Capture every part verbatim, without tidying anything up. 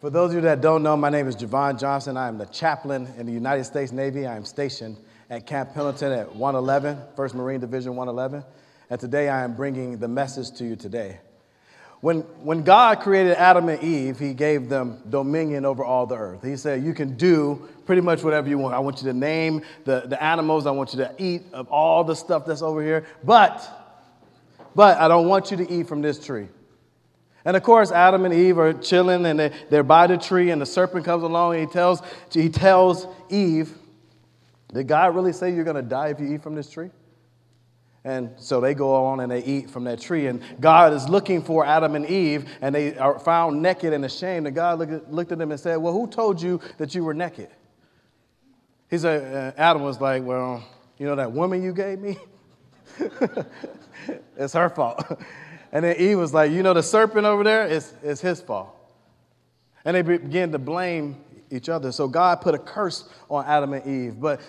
For those of you that don't know, my name is Javon Johnson. I am the chaplain in the United States Navy. I am stationed at Camp Pendleton at one eleven, first Marine Division one eleven. And today I am bringing the message to you today. When, when God created Adam and Eve, he gave them dominion over all the earth. He said, you can do pretty much whatever you want. I want you to name the, the animals. I want you to eat of all the stuff that's over here. But, but I don't want you to eat from this tree. And of course, Adam and Eve are chilling and they, they're by the tree, and the serpent comes along and he tells, he tells Eve, did God really say you're going to die if you eat from this tree? And so they go on and they eat from that tree. And God is looking for Adam and Eve, and they are found naked and ashamed. And God looked at them and said, well, who told you that you were naked? He said, Adam was like, well, you know that woman you gave me? It's her fault. And then Eve was like, you know, the serpent over there, it's, it's his fault. And they began to blame each other. So God put a curse on Adam and Eve. But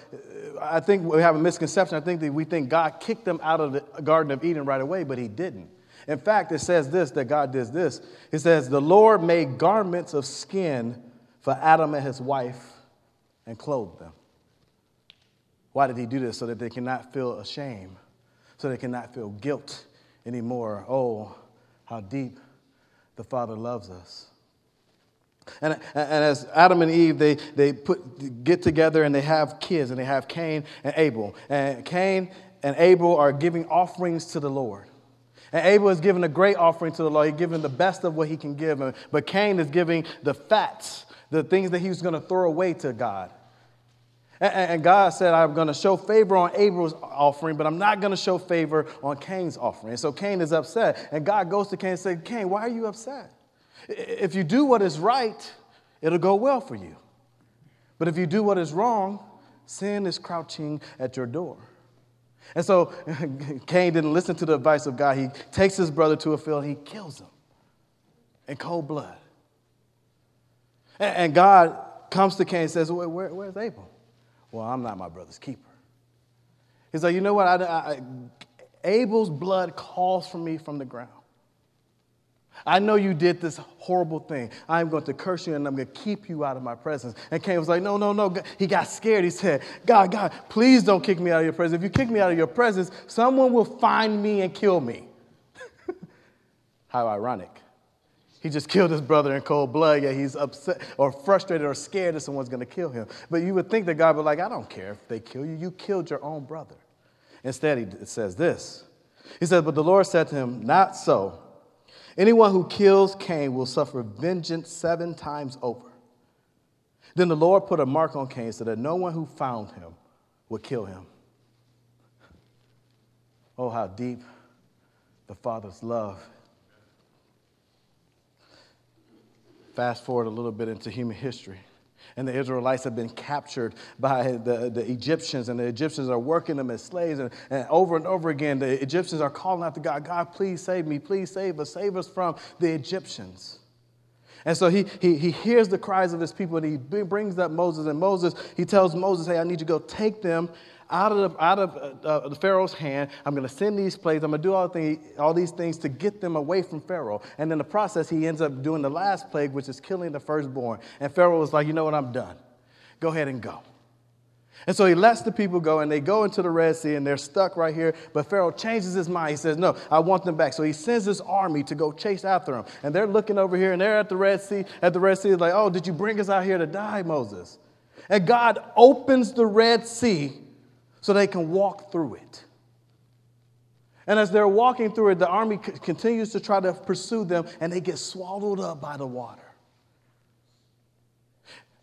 I think we have a misconception. I think that we think God kicked them out of the Garden of Eden right away, but he didn't. In fact, it says this, that God did this. It says, the Lord made garments of skin for Adam and his wife and clothed them. Why did he do this? So that they cannot feel ashamed, so they cannot feel guilt anymore. Oh, how deep the Father loves us. And, and as Adam and Eve, they, they put, get together and they have kids, and they have Cain and Abel. And Cain and Abel are giving offerings to the Lord. And Abel is giving a great offering to the Lord. He's giving the best of what he can give. But Cain is giving the fats, the things that he was going to throw away to God. And, and God said, I'm going to show favor on Abel's offering, but I'm not going to show favor on Cain's offering. And so Cain is upset. And God goes to Cain and says, Cain, why are you upset? If you do what is right, it'll go well for you. But if you do what is wrong, sin is crouching at your door. And so Cain didn't listen to the advice of God. He takes his brother to a field and he kills him in cold blood. And God comes to Cain and says, where, where, where's Abel? Well, I'm not my brother's keeper. He's like, you know what? I, I, Abel's blood calls for me from the ground. I know you did this horrible thing. I'm going to curse you, and I'm going to keep you out of my presence. And Cain was like, no, no, no. He got scared. He said, God, God, please don't kick me out of your presence. If you kick me out of your presence, someone will find me and kill me. How ironic. He just killed his brother in cold blood, yet he's upset or frustrated or scared that someone's going to kill him. But you would think that God would be like, I don't care if they kill you. You killed your own brother. Instead, he says this. He says, but the Lord said to him, not so. Anyone who kills Cain will suffer vengeance seven times over. Then the Lord put a mark on Cain so that no one who found him would kill him. Oh, how deep the Father's love. Fast forward a little bit into human history. And the Israelites have been captured by the, the Egyptians, and the Egyptians are working them as slaves. And, and over and over again, the Egyptians are calling out to God, God, please save me, please save us, save us from the Egyptians. And so he, he, he hears the cries of his people, and he brings up Moses. And Moses, he tells Moses, hey, I need you to go take them out of the, out of, uh, the Pharaoh's hand. I'm going to send these plagues. I'm going to do all, the, all these things to get them away from Pharaoh. And in the process, he ends up doing the last plague, which is killing the firstborn. And Pharaoh was like, you know what? I'm done. Go ahead and go. And so he lets the people go, and they go into the Red Sea, and they're stuck right here. But Pharaoh changes his mind. He says, no, I want them back. So he sends his army to go chase after them. And they're looking over here, and they're at the Red Sea. At the Red Sea, like, oh, did you bring us out here to die, Moses? And God opens the Red Sea so they can walk through it. And as they're walking through it, the army c- continues to try to pursue them, and they get swallowed up by the water.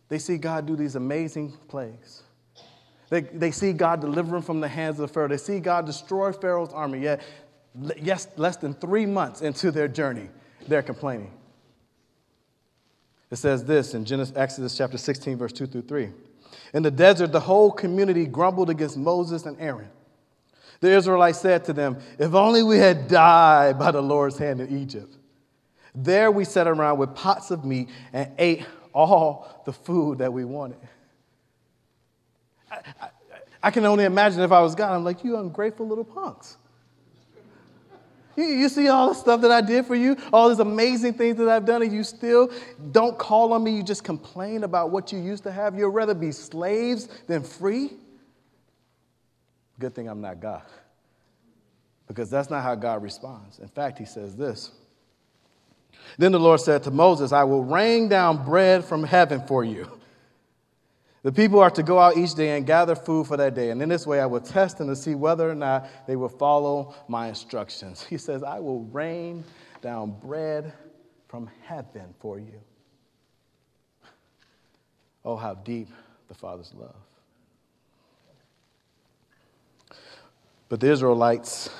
They see God do these amazing plagues. They, they see God deliver them from the hands of Pharaoh. They see God destroy Pharaoh's army. Yet, yes, less than three months into their journey, they're complaining. It says this in Genesis, Exodus chapter sixteen, verse two through three. In the desert, the whole community grumbled against Moses and Aaron. The Israelites said to them, if only we had died by the Lord's hand in Egypt. There we sat around with pots of meat and ate all the food that we wanted. I, I, I can only imagine if I was God, I'm like, you ungrateful little punks. You, you see all the stuff that I did for you, all these amazing things that I've done, and you still don't call on me. You just complain about what you used to have. You'd rather be slaves than free. Good thing I'm not God, because that's not how God responds. In fact, he says this. Then the Lord said to Moses, I will rain down bread from heaven for you. The people are to go out each day and gather food for that day. And in this way, I will test them to see whether or not they will follow my instructions. He says, I will rain down bread from heaven for you. Oh, how deep the Father's love. But the Israelites,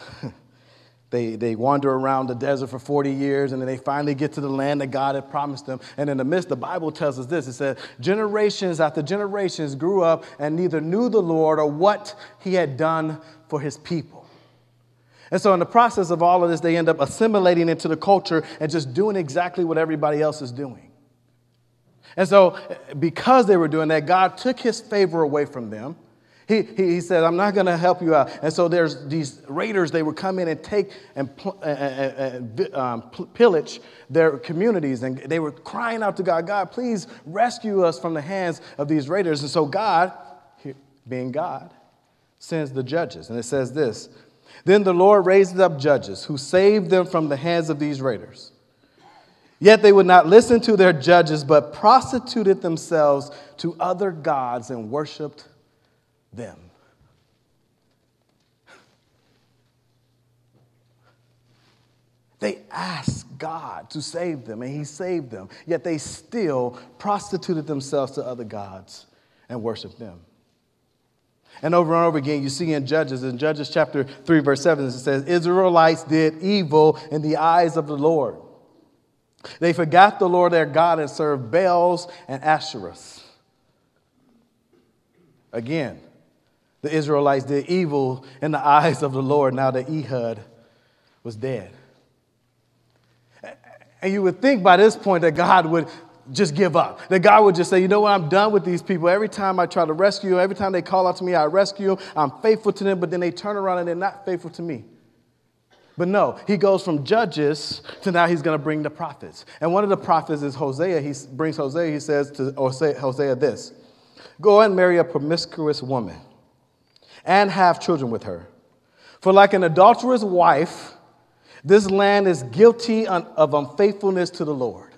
they, they wander around the desert for forty years, and then they finally get to the land that God had promised them. And in the midst, the Bible tells us this. It says, generations after generations grew up and neither knew the Lord or what he had done for his people. And so in the process of all of this, they end up assimilating into the culture and just doing exactly what everybody else is doing. And so because they were doing that, God took his favor away from them. He, he, he said, I'm not going to help you out. And so there's these raiders. They would come in and take and, pl- and, and um, pillage their communities. And they were crying out to God, God, please rescue us from the hands of these raiders. And so God, being God, sends the judges. And it says this, then the Lord raised up judges who saved them from the hands of these raiders. Yet they would not listen to their judges, but prostituted themselves to other gods and worshiped them. They asked God to save them, and he saved them, yet they still prostituted themselves to other gods and worshiped them. And over and over again, you see in Judges, in Judges chapter three, verse seven, it says, Israelites did evil in the eyes of the Lord. They forgot the Lord their God and served Baals and Asherah. Again, the Israelites did evil in the eyes of the Lord now that Ehud was dead. And you would think by this point that God would just give up. That God would just say, you know what, I'm done with these people. Every time I try to rescue them, every time they call out to me, I rescue them. I'm faithful to them, but then they turn around and they're not faithful to me. But no, he goes from judges to now he's going to bring the prophets. And one of the prophets is Hosea. He brings Hosea, he says to Hosea this, go and marry a promiscuous woman and have children with her. For like an adulterous wife, this land is guilty of unfaithfulness to the Lord.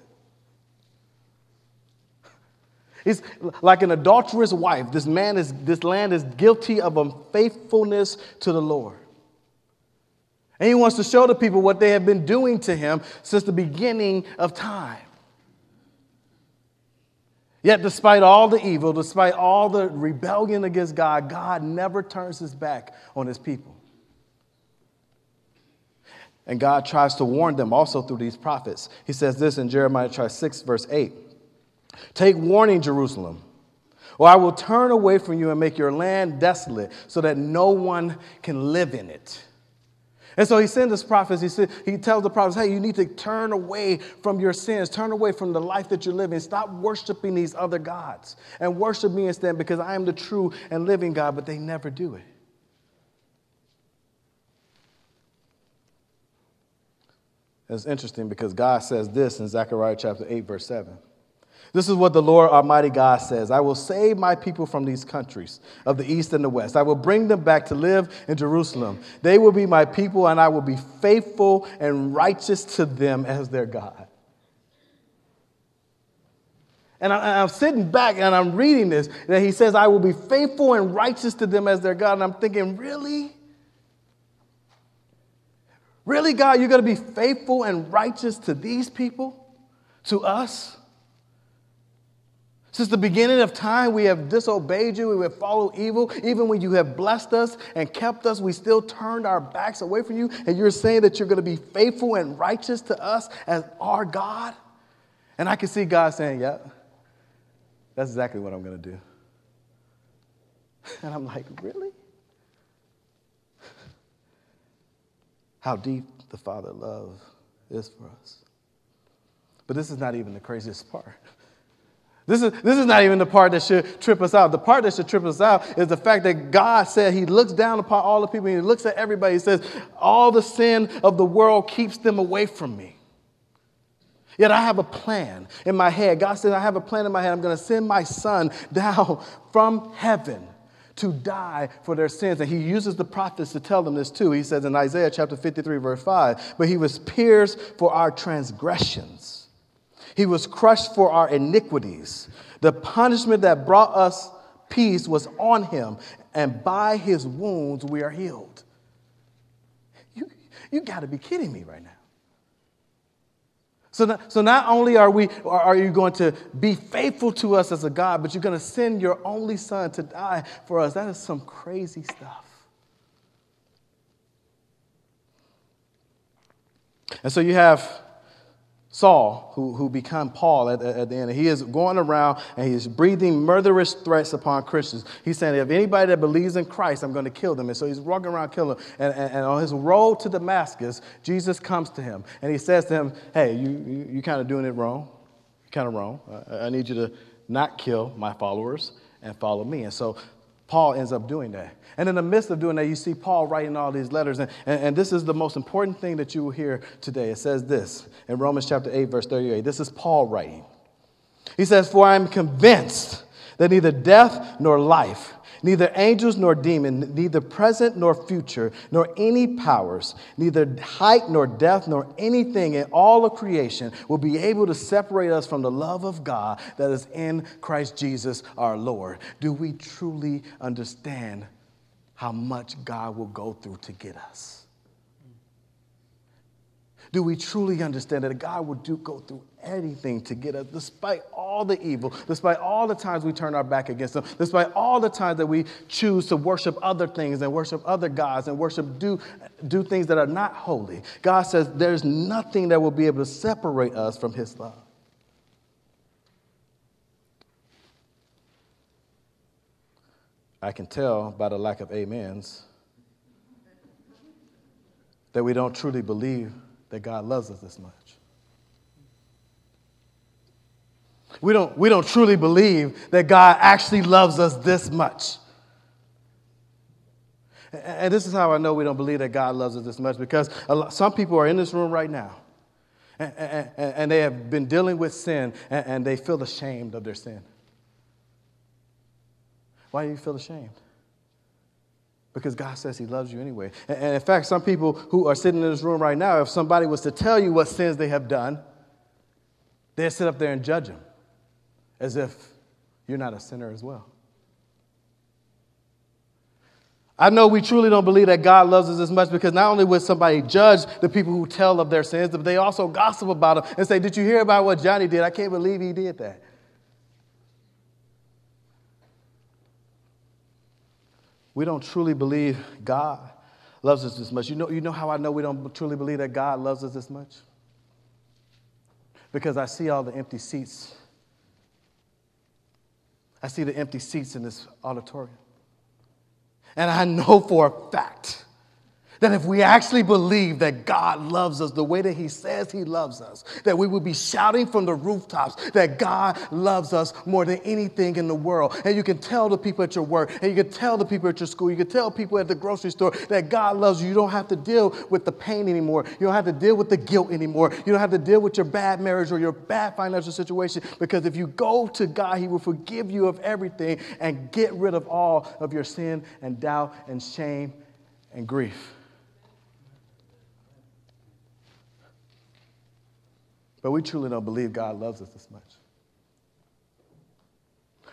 It's like an adulterous wife. This man is, this land is guilty of unfaithfulness to the Lord. And he wants to show the people what they have been doing to him since the beginning of time. Yet despite all the evil, despite all the rebellion against God, God never turns his back on his people. And God tries to warn them also through these prophets. He says this in Jeremiah six, verse eight. Take warning, Jerusalem, or I will turn away from you and make your land desolate so that no one can live in it. And so he sends his prophets, he, said, he tells the prophets, hey, you need to turn away from your sins, turn away from the life that you're living. Stop worshiping these other gods and worship me instead because I am the true and living God, but they never do it. It's interesting because God says this in Zechariah chapter eight, verse seven. This is what the Lord Almighty God says. I will save my people from these countries of the east and the west. I will bring them back to live in Jerusalem. They will be my people, and I will be faithful and righteous to them as their God. And I, I'm sitting back, and I'm reading this, that he says, I will be faithful and righteous to them as their God. And I'm thinking, really? Really, God, you're going to be faithful and righteous to these people, to us? Since the beginning of time, we have disobeyed you. We have followed evil. Even when you have blessed us and kept us, we still turned our backs away from you. And you're saying that you're going to be faithful and righteous to us as our God? And I can see God saying, yeah, that's exactly what I'm going to do. And I'm like, really? How deep the Father love is for us. But this is not even the craziest part. This is, this is not even the part that should trip us out. The part that should trip us out is the fact that God said he looks down upon all the people. He looks at everybody. He says, all the sin of the world keeps them away from me. Yet I have a plan in my head. God said, I have a plan in my head. I'm going to send my son down from heaven to die for their sins. And he uses the prophets to tell them this too. He says in Isaiah chapter fifty-three, verse five, but he was pierced for our transgressions. He was crushed for our iniquities. The punishment that brought us peace was on him, and by his wounds we are healed. You, you got to be kidding me right now. So not, so not only are, we, are you going to be faithful to us as a God, but you're going to send your only son to die for us. That is some crazy stuff. And so you have Saul, who, who become Paul at, at the end, and he is going around and he is breathing murderous threats upon Christians. He's saying, if anybody that believes in Christ, I'm going to kill them. And so he's walking around killing them. And, and, and on his road to Damascus, Jesus comes to him and he says to him, hey, you, you, you're kind of doing it wrong. You're kind of wrong. I, I need you to not kill my followers and follow me. And so Paul ends up doing that. And in the midst of doing that, you see Paul writing all these letters. And, and, and this is the most important thing that you will hear today. It says this in Romans chapter eight, verse thirty-eight. This is Paul writing. He says, for I am convinced that neither death nor life, neither angels nor demons, neither present nor future, nor any powers, neither height nor depth, nor anything in all of creation will be able to separate us from the love of God that is in Christ Jesus our Lord. Do we truly understand how much God will go through to get us? Do we truly understand that God will do go through anything to get us, despite all the evil, despite all the times we turn our back against him, despite all the times that we choose to worship other things and worship other gods and worship do, do things that are not holy? God says there's nothing that will be able to separate us from his love. I can tell by the lack of amens that we don't truly believe that God loves us this much. We don't, we don't truly believe that God actually loves us this much. And, and this is how I know we don't believe that God loves us this much, because a lot, some people are in this room right now, and, and, and they have been dealing with sin, and, and they feel ashamed of their sin. Why do you feel ashamed? Because God says he loves you anyway. And in fact, some people who are sitting in this room right now, if somebody was to tell you what sins they have done, they'd sit up there and judge them as if you're not a sinner as well. I know we truly don't believe that God loves us as much because not only would somebody judge the people who tell of their sins, but they also gossip about them and say, did you hear about what Johnny did? I can't believe he did that. We don't truly believe God loves us this much. You know, you know how I know we don't truly believe that God loves us this much? Because I see all the empty seats. I see the empty seats in this auditorium. And I know for a fact that if we actually believe that God loves us the way that he says he loves us, that we would be shouting from the rooftops that God loves us more than anything in the world. And you can tell the people at your work, and you can tell the people at your school, you can tell people at the grocery store that God loves you. You don't have to deal with the pain anymore. You don't have to deal with the guilt anymore. You don't have to deal with your bad marriage or your bad financial situation, because if you go to God, he will forgive you of everything and get rid of all of your sin and doubt and shame and grief. But we truly don't believe God loves us this much.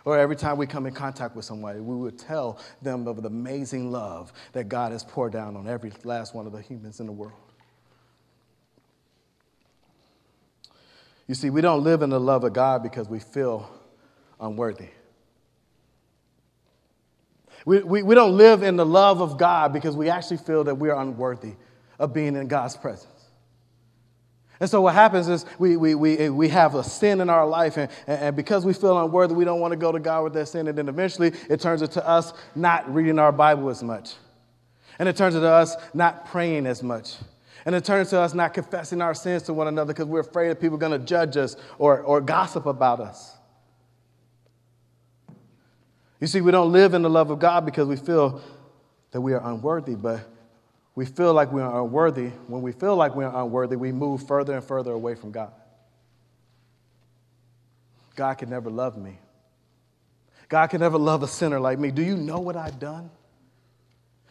Or every time we come in contact with somebody, we would tell them of the amazing love that God has poured down on every last one of the humans in the world. You see, we don't live in the love of God because we feel unworthy. We, we, we don't live in the love of God because we actually feel that we are unworthy of being in God's presence. And so what happens is we, we, we, we have a sin in our life, and, and because we feel unworthy, we don't want to go to God with that sin, and then eventually it turns into us not reading our Bible as much. And it turns into us not praying as much. And it turns to us not confessing our sins to one another because we're afraid that people are going to judge us or, or gossip about us. You see, we don't live in the love of God because we feel that we are unworthy, but we feel like we are unworthy. When we feel like we are unworthy, we move further and further away from God. God can never love me. God can never love a sinner like me. Do you know what I've done?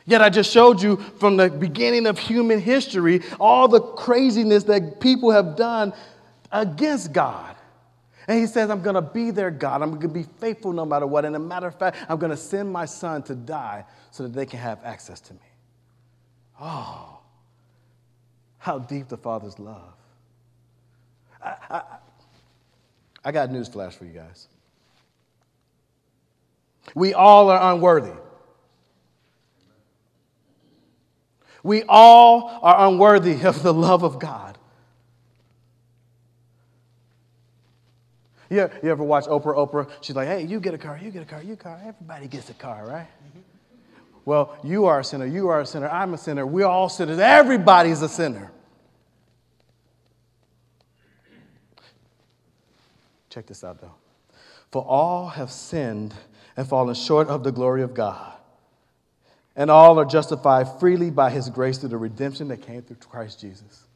Yet I just showed you from the beginning of human history all the craziness that people have done against God. And he says, I'm going to be their God. I'm going to be faithful no matter what. And as a matter of fact, I'm going to send my son to die so that they can have access to me. Oh, how deep the Father's love. I, I, I got a news flash for you guys. We all are unworthy. We all are unworthy of the love of God. You ever watch Oprah? Oprah, she's like, hey, you get a car, you get a car, you get a car. Everybody gets a car, right? Mm-hmm. Well, you are a sinner, you are a sinner, I'm a sinner. We're all sinners. Everybody's a sinner. Check this out, though. For all have sinned and fallen short of the glory of God. And all are justified freely by his grace through the redemption that came through Christ Jesus.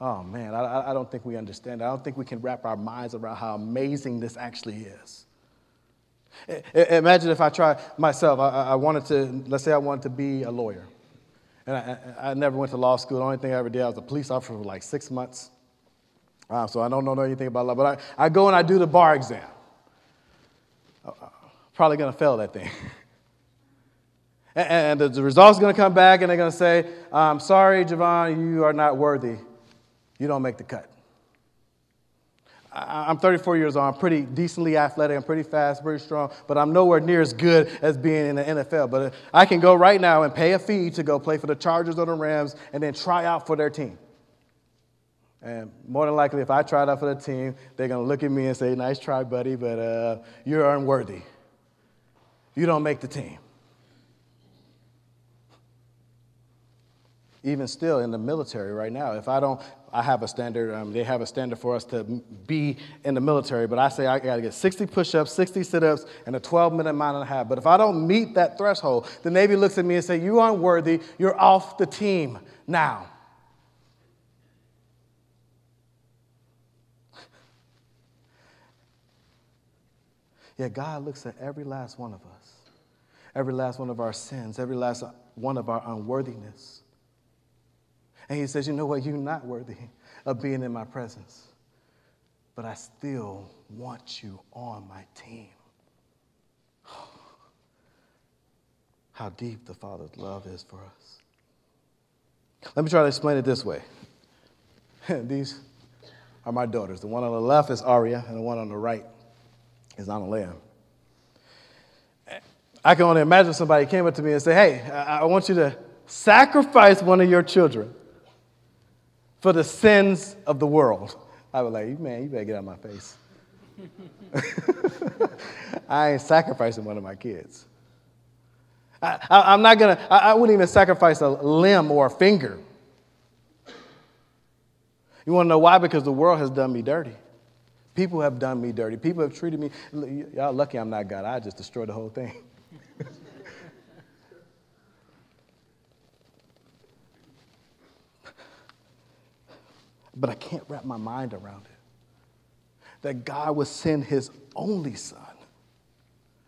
Oh, man, I, I don't think we understand. I don't think we can wrap our minds around how amazing this actually is. I, I, imagine if I tried myself. I, I wanted to, let's say I wanted to be a lawyer. And I, I never went to law school. The only thing I ever did, I was a police officer for like six months. Uh, so I don't know anything about law. But I, I go and I do the bar exam. I'm probably going to fail that thing. And the result's going to come back, and they're going to say, I'm sorry, Javon, you are not worthy. You don't make the cut. I'm thirty-four years old. I'm pretty decently athletic. I'm pretty fast, pretty strong, but I'm nowhere near as good as being in the N F L. But I can go right now and pay a fee to go play for the Chargers or the Rams and then try out for their team. And more than likely, if I tried out for the team, they're going to look at me and say, nice try, buddy, but uh, you're unworthy. You don't make the team. Even still in the military right now, if I don't, I have a standard, um, they have a standard for us to be in the military, but I say I gotta get sixty push-ups, sixty sit-ups, and a twelve-minute mile and a half. But if I don't meet that threshold, the Navy looks at me and say, you aren't worthy, you're off the team now. Yeah, God looks at every last one of us, every last one of our sins, every last one of our unworthiness. And he says, you know what, you're not worthy of being in my presence, but I still want you on my team. Oh, how deep the Father's love is for us. Let me try to explain it this way. These are my daughters. The one on the left is Aria, and the one on the right is Analea. I can only imagine somebody came up to me and said, hey, I, I want you to sacrifice one of your children for the sins of the world. I was like, man, you better get out of my face. I ain't sacrificing one of my kids. I, I, I'm not going to, I wouldn't even sacrifice a limb or a finger. You want to know why? Because the world has done me dirty. People have done me dirty. People have treated me, y'all lucky I'm not God. I just destroyed the whole thing. But I can't wrap my mind around it. That God would send his only son.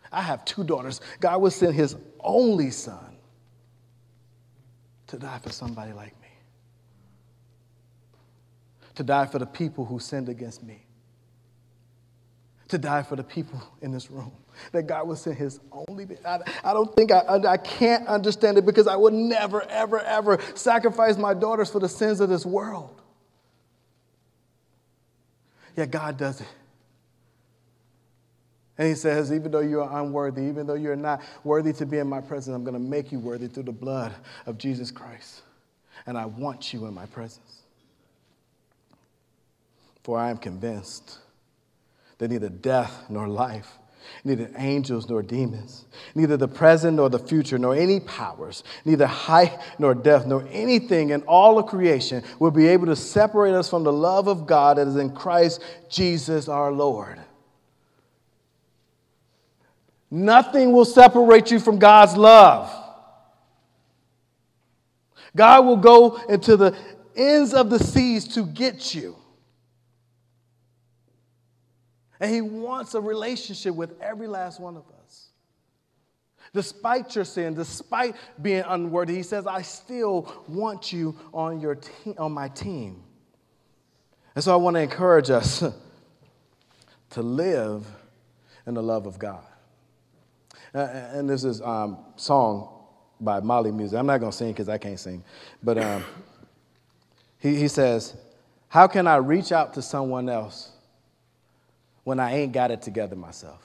I have two daughters. God would send his only son to die for somebody like me. To die for the people who sinned against me. To die for the people in this room. That God would send his only, I, I don't think, I, I can't understand it because I would never, ever, ever sacrifice my daughters for the sins of this world. Yet God does it. And he says, even though you are unworthy, even though you're not worthy to be in my presence, I'm going to make you worthy through the blood of Jesus Christ. And I want you in my presence. For I am convinced that neither death nor life, neither angels nor demons, neither the present nor the future, nor any powers, neither height nor depth, nor anything in all of creation will be able to separate us from the love of God that is in Christ Jesus our Lord. Nothing will separate you from God's love. God will go into the ends of the seas to get you. And he wants a relationship with every last one of us. Despite your sin, despite being unworthy, he says, I still want you on your te- on my team. And so I want to encourage us to live in the love of God. And this is a song by Mali Music. I'm not going to sing because I can't sing. But um, he, he says, how can I reach out to someone else when I ain't got it together myself?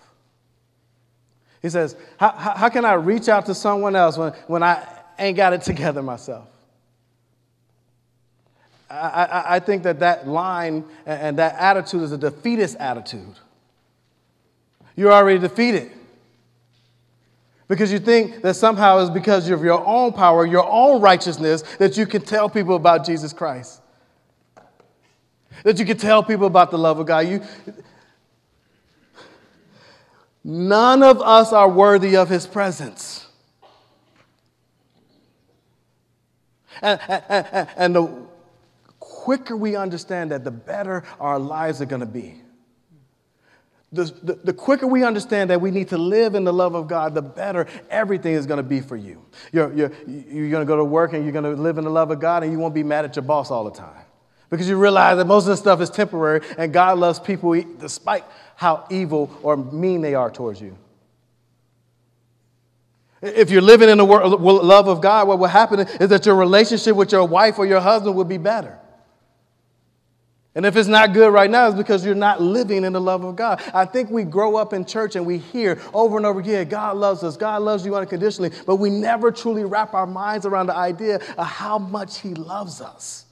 He says, how, how, how can I reach out to someone else when, when I ain't got it together myself? I, I, I think that that line and that attitude is a defeatist attitude. You're already defeated. Because you think that somehow it's because of your own power, your own righteousness, that you can tell people about Jesus Christ. That you can tell people about the love of God. You, none of us are worthy of his presence. And, and, and the quicker we understand that, the better our lives are going to be. The, the, the quicker we understand that we need to live in the love of God, the better everything is going to be for you. You're, you're, you're going to go to work and you're going to live in the love of God, and you won't be mad at your boss all the time. Because you realize that most of this stuff is temporary, and God loves people despite how evil or mean they are towards you. If you're living in the world, love of God, what will happen is that your relationship with your wife or your husband will be better. And if it's not good right now, it's because you're not living in the love of God. I think we grow up in church and we hear over and over again, God loves us, God loves you unconditionally, but we never truly wrap our minds around the idea of how much he loves us.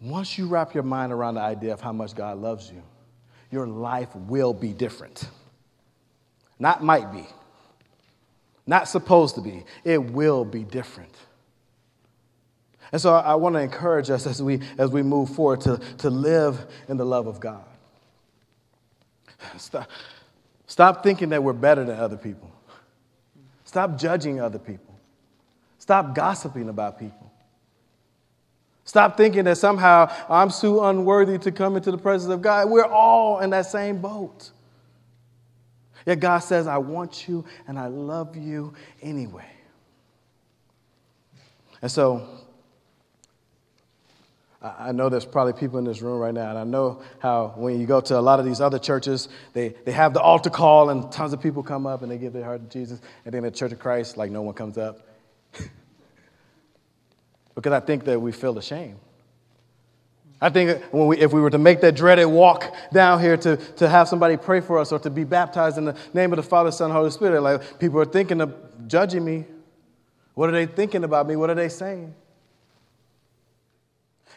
Once you wrap your mind around the idea of how much God loves you, your life will be different. Not might be, not supposed to be, it will be different. And so I want to encourage us as we as we move forward to, to live in the love of God. Stop, stop thinking that we're better than other people. Stop judging other people. Stop gossiping about people. Stop thinking that somehow I'm so unworthy to come into the presence of God. We're all in that same boat. Yet God says, I want you and I love you anyway. And so I know there's probably people in this room right now, and I know how when you go to a lot of these other churches, they, they have the altar call, and tons of people come up, and they give their heart to Jesus, and then the Church of Christ, like no one comes up. Because I think that we feel ashamed. I think when we, if we were to make that dreaded walk down here to, to have somebody pray for us or to be baptized in the name of the Father, Son, Holy Spirit, like people are thinking of judging me. What are they thinking about me? What are they saying?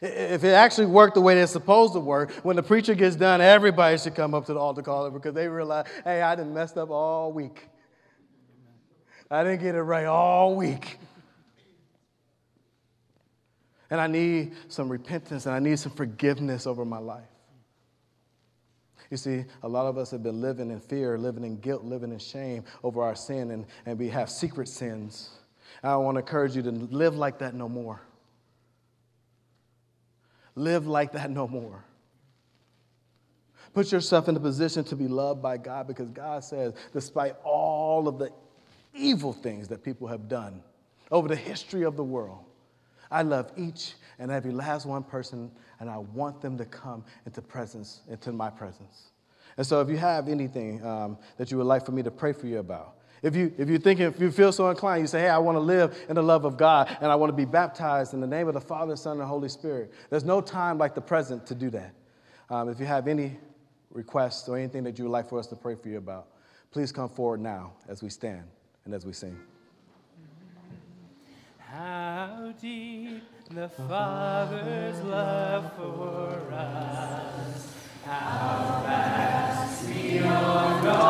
If it actually worked the way it's supposed to work, when the preacher gets done, everybody should come up to the altar caller because they realize, hey, I done messed up all week. I didn't get it right all week. And I need some repentance and I need some forgiveness over my life. You see, a lot of us have been living in fear, living in guilt, living in shame over our sin, and, and we have secret sins. I want to encourage you to live like that no more. Live like that no more. Put yourself in a position to be loved by God because God says, despite all of the evil things that people have done over the history of the world, I love each and every last one person, and I want them to come into presence, into my presence. And so if you have anything um, that you would like for me to pray for you about, If you if you think if you feel so inclined, you say, hey, I want to live in the love of God and I want to be baptized in the name of the Father, Son, and the Holy Spirit. There's no time like the present to do that. Um, if you have any requests or anything that you would like for us to pray for you about, please come forward now as we stand and as we sing. How deep the Father's love for us, how fast we are going.